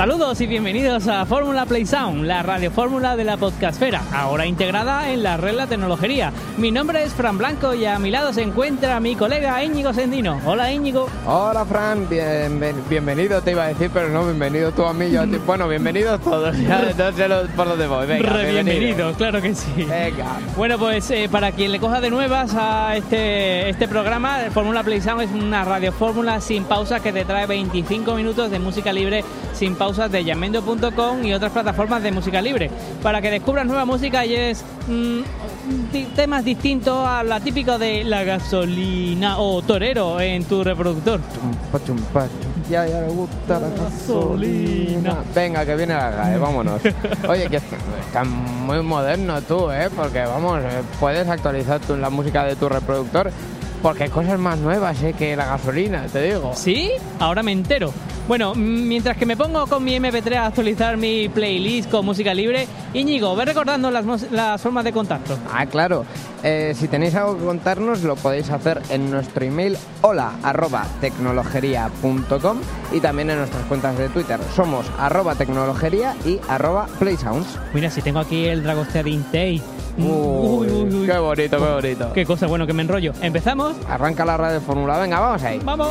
Saludos y bienvenidos a Fórmula PlaySounds, la radio fórmula de la podcastfera, ahora integrada en la red La Tecnologería. Mi nombre es Fran Blanco y a mi lado se encuentra mi colega Íñigo Sendino. Hola, Íñigo. Hola, Fran. Bienvenido te iba a decir, pero no, bienvenido tú a mí. Yo a ti. Bueno, bienvenidos todos. Ya no sé por dónde voy. Venga, bienvenidos, claro que sí. Venga. Bueno, pues para quien le coja de nuevas a este programa, Fórmula PlaySounds es una radio fórmula sin pausa que te trae 25 minutos de música libre sin pausas de Jamendo.com y otras plataformas de música libre, para que descubras nueva música y es temas distintos a la típica de la gasolina o torero en tu reproductor. Ya le gusta la gasolina. Venga, que viene la GAE, vámonos. Oye, que estás muy moderno tú, porque vamos, puedes actualizar la música de tu reproductor, porque hay cosas más nuevas que la gasolina, te digo. ¿Sí? Ahora me entero. Bueno, mientras que me pongo con mi MP3 a actualizar mi playlist con música libre, Íñigo, ve recordando las formas de contacto. Ah, claro. Si tenéis algo que contarnos, lo podéis hacer en nuestro email hola@tecnologeria.com y también en nuestras cuentas de Twitter. Somos @tecnologeria y @playsounds. Mira, si tengo aquí el Dragostea Din Tei. Uy. Qué bonito, qué bonito. Qué cosa, bueno, que me enrollo. ¿Empezamos? Arranca la radio fórmula. Venga, vamos ahí. ¡Vamos!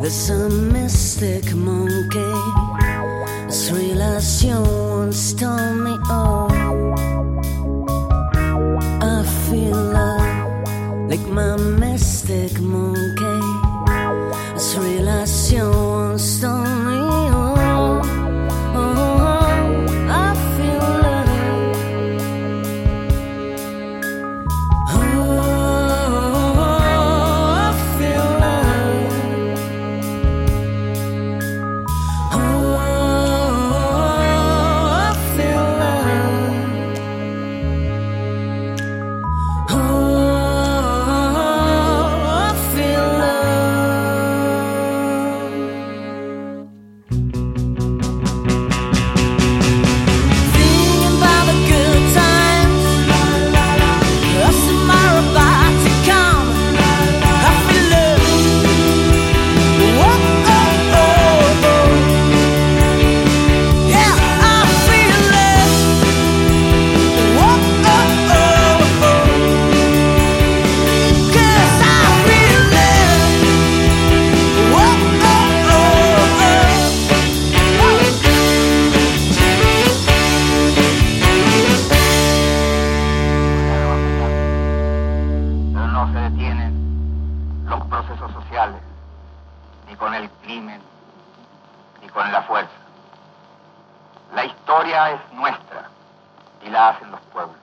There's a mystic monkey, this relation once told me all. I feel love like my mystic monkey, this relation once told me all. Oh, I feel love. Oh. La historia es nuestra y la hacen los pueblos.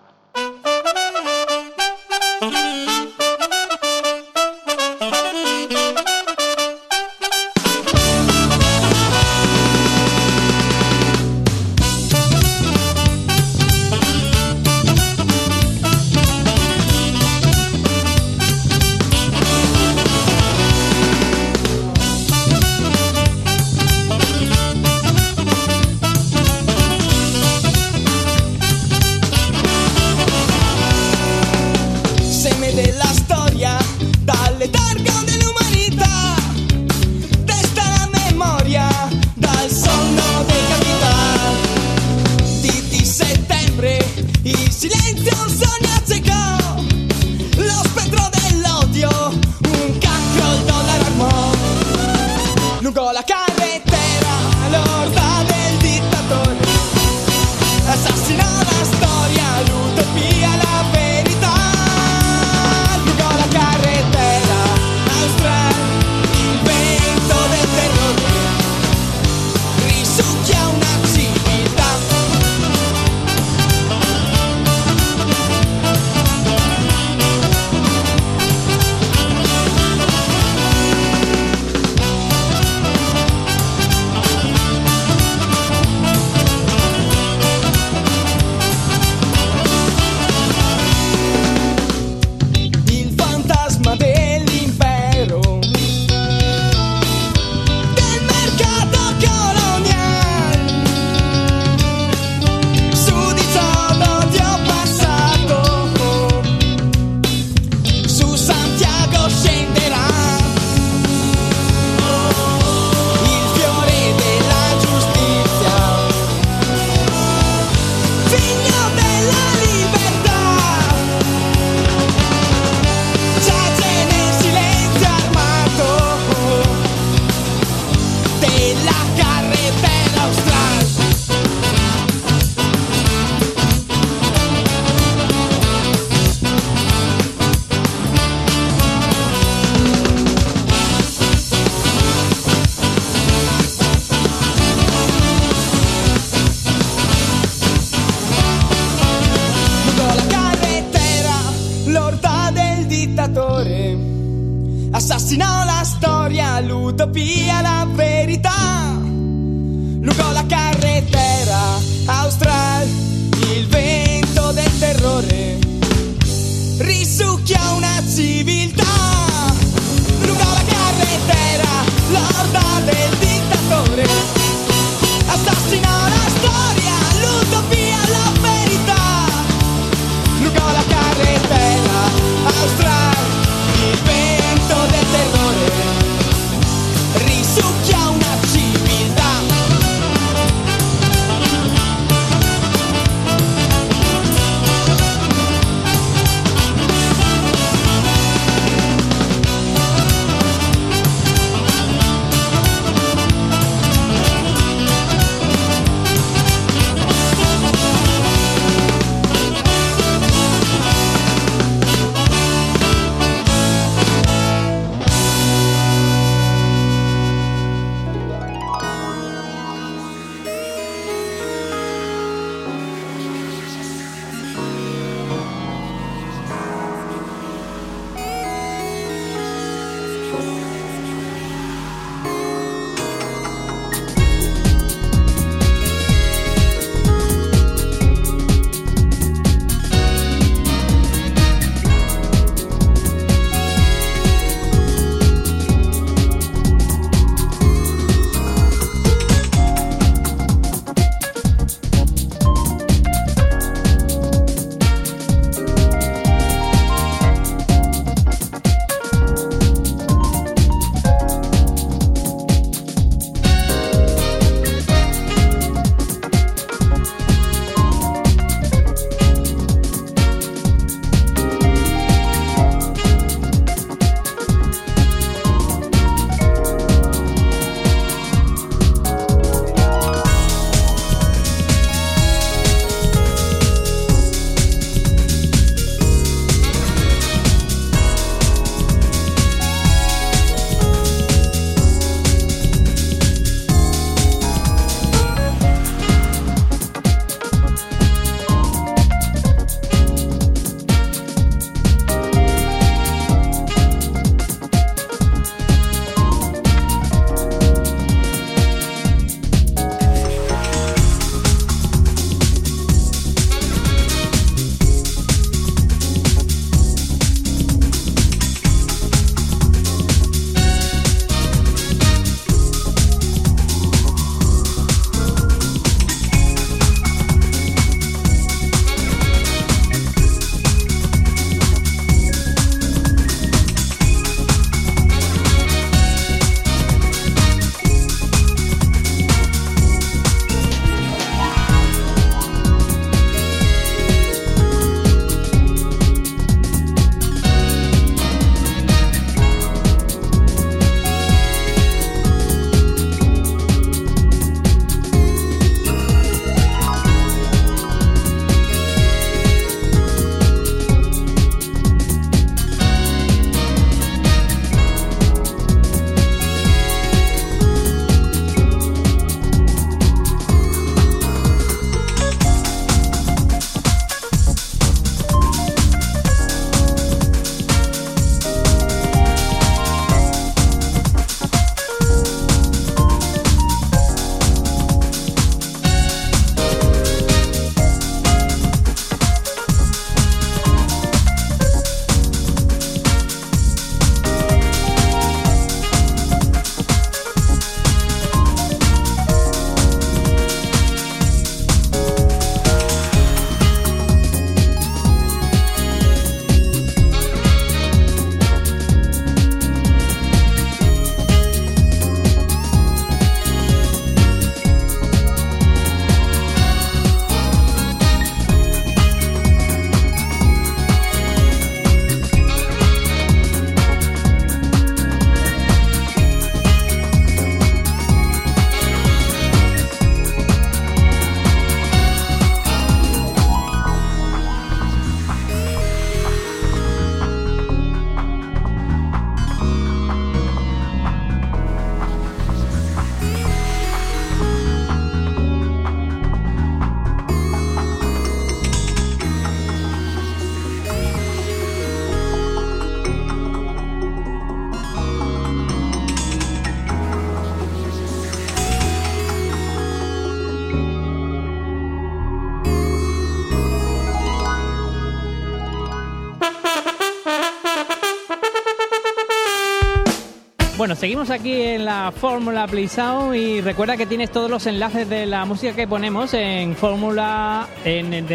Seguimos aquí en la Fórmula PlaySounds y recuerda que tienes todos los enlaces de la música que ponemos en Fórmula, en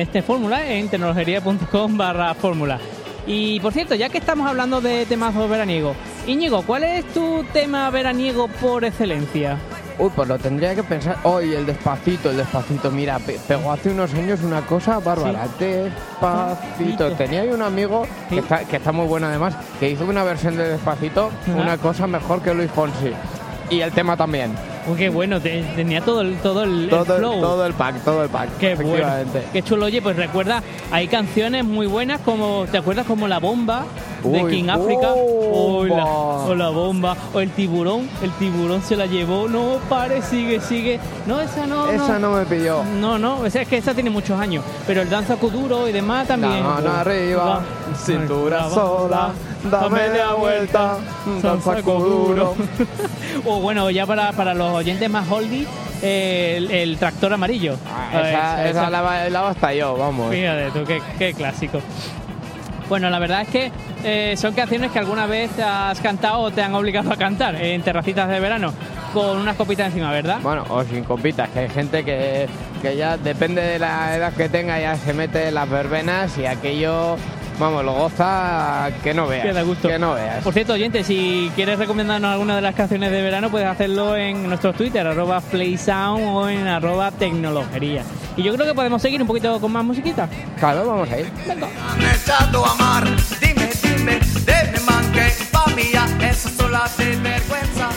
tecnologería.com/Fórmula. Y por cierto, ya que estamos hablando de temas veraniegos, Íñigo, ¿cuál es tu tema veraniego por excelencia? Uy, pues lo tendría que pensar. Hoy el Despacito. Mira, pegó hace unos años una cosa bárbara. Sí. Despacito. Tenía ahí un amigo, sí, que está muy bueno además, que hizo una versión de Despacito, una cosa mejor que Luis Fonsi. Y el tema también. Uy, qué bueno. Tenía todo el flow. Todo el pack. Qué bueno. Qué chulo. Oye, pues recuerda, hay canciones muy buenas como, ¿te acuerdas? Como La Bomba de King África, o la bomba, o el tiburón se la llevó, no pare, sigue, no, esa no me pilló, no, es que esa tiene muchos años, pero el danza cuduro y demás también, arriba, cintura sola, dame la vuelta, danza cuduro, o bueno, ya para los oyentes más oldies, el tractor amarillo, esa la bailaba hasta yo, vamos, fíjate tú, qué clásico. Bueno, la verdad es que son canciones que alguna vez has cantado o te han obligado a cantar en terracitas de verano, con unas copitas encima, ¿verdad? Bueno, o sin copitas, que hay gente que ya, depende de la edad que tenga, ya se mete las verbenas y aquello, vamos, lo goza que no veas. Queda gusto. Que no veas. Por cierto, oyente, si quieres recomendarnos alguna de las canciones de verano, puedes hacerlo en nuestros Twitter, @PlaySound o en @Tecnologería. Y yo creo que podemos seguir un poquito con más musiquita. Claro, vamos a ir. Venga. Dime, deme manque, familia, esas son las sinvergüenzas.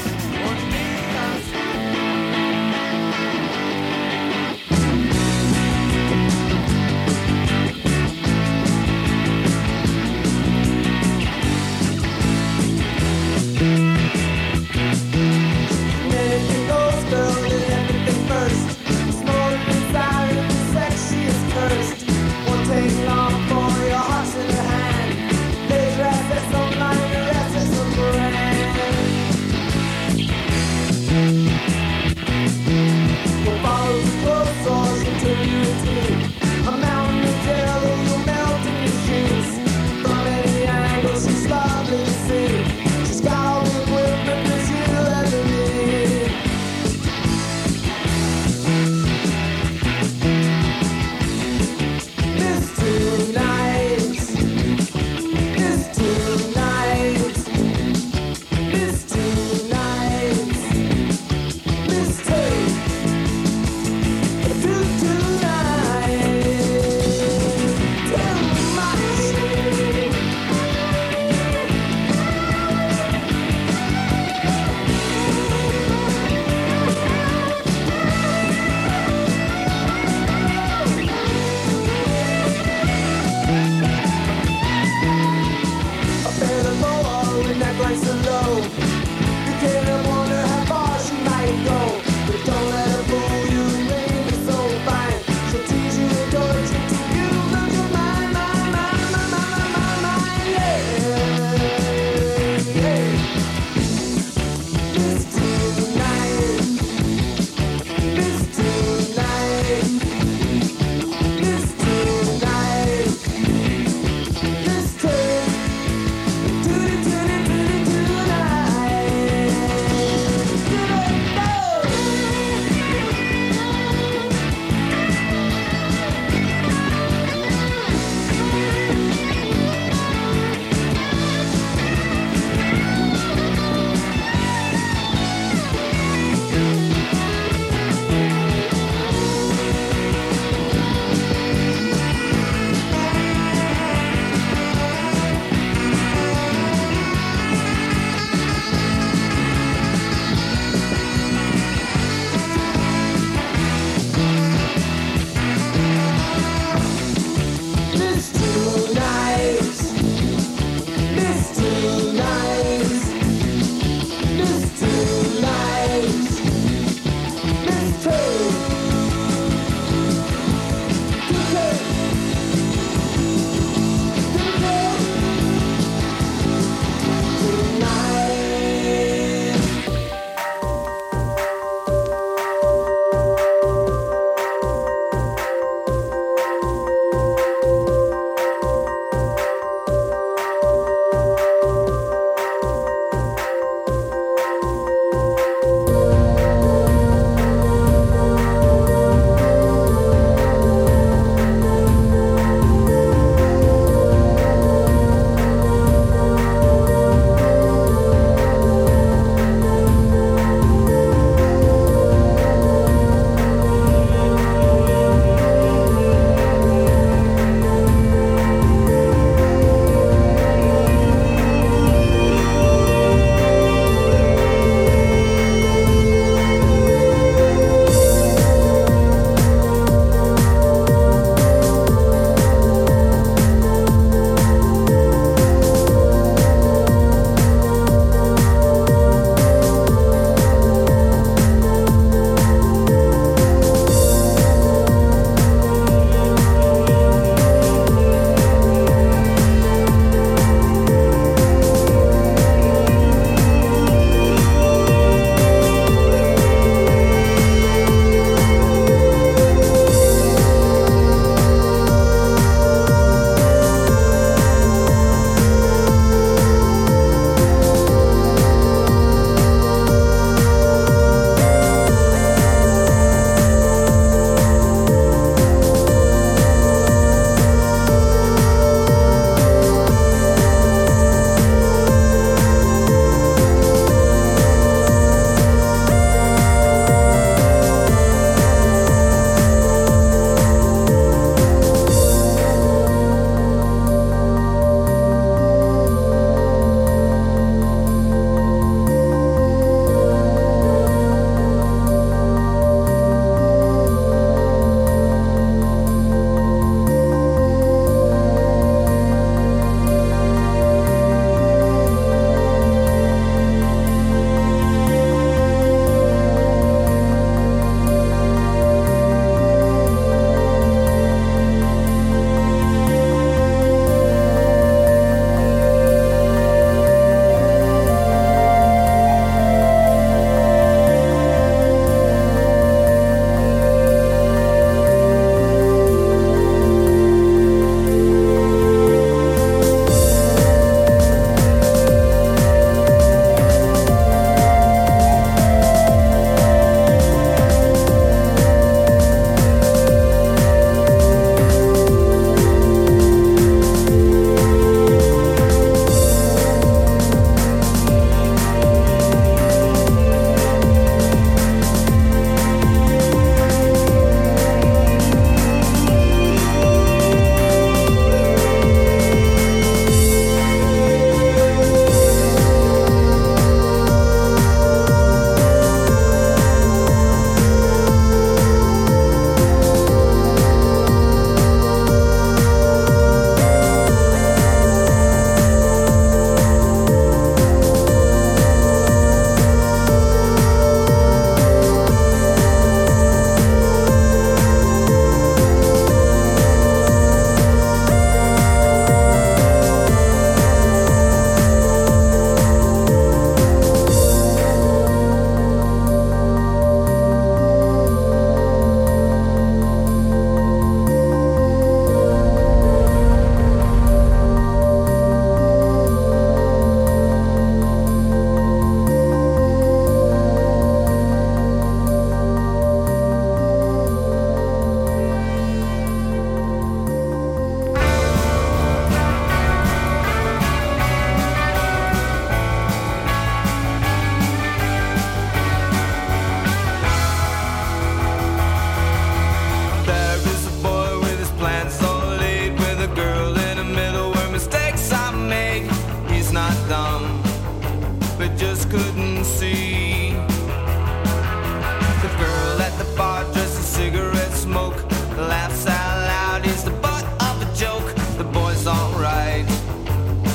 laughs out loud, is the butt of a joke. The boy's alright,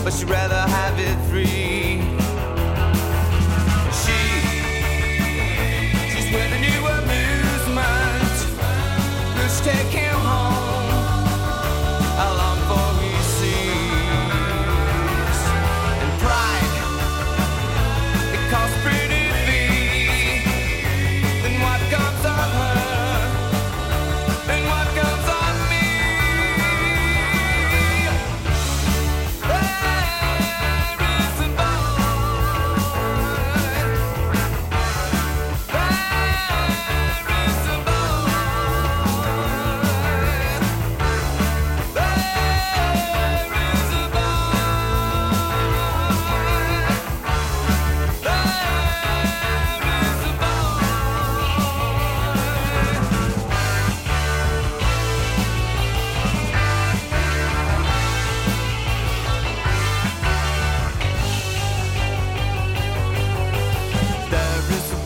but she'd rather have it free. She's with a new amusement. Let's take him home, along for he sees. And pride, it costs pretty fee. Then what comes of her? Then what comes on me? There is a boy. There is a boy. There is a boy. There is a boy. There is a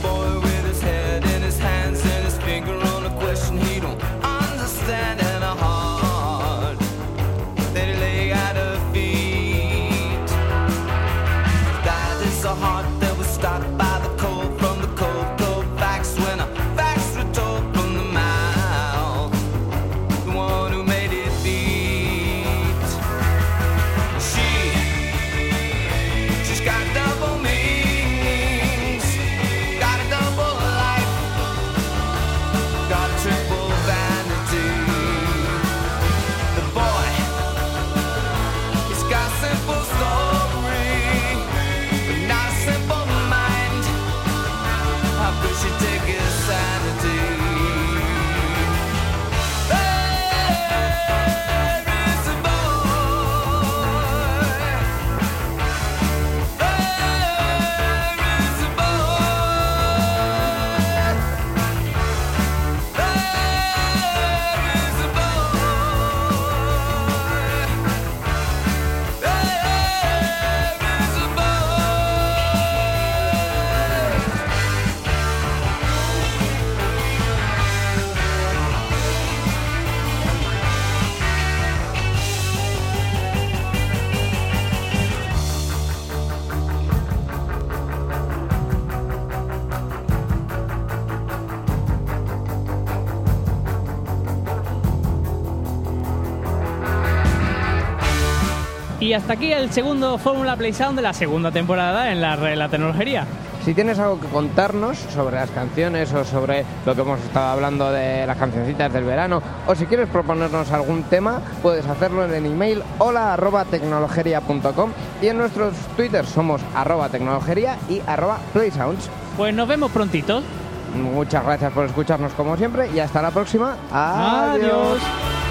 boy with his head in his hands and his finger on a question he don't understand, and a heart that he lay at her feet. That is a heart that was stopped by the cold from the cold, cold facts when a facts were told from the mouth, the one who made it beat. She's got double meanings, got a double life, got a triple vanity. The boy, he's got a simple story, but not a simple mind. How could she take his sanity? There is a boy. There is a boy. There is a boy. There is a boy. Y hasta aquí el segundo Fórmula PlaySound de la segunda temporada en la red La Tecnologería. Si tienes algo que contarnos sobre las canciones o sobre lo que hemos estado hablando de las cancioncitas del verano, o si quieres proponernos algún tema, puedes hacerlo en el email hola@tecnologeria.com y en nuestros Twitter somos @tecnologeria y @playsounds. Pues nos vemos prontito. Muchas gracias por escucharnos como siempre y hasta la próxima. Adiós.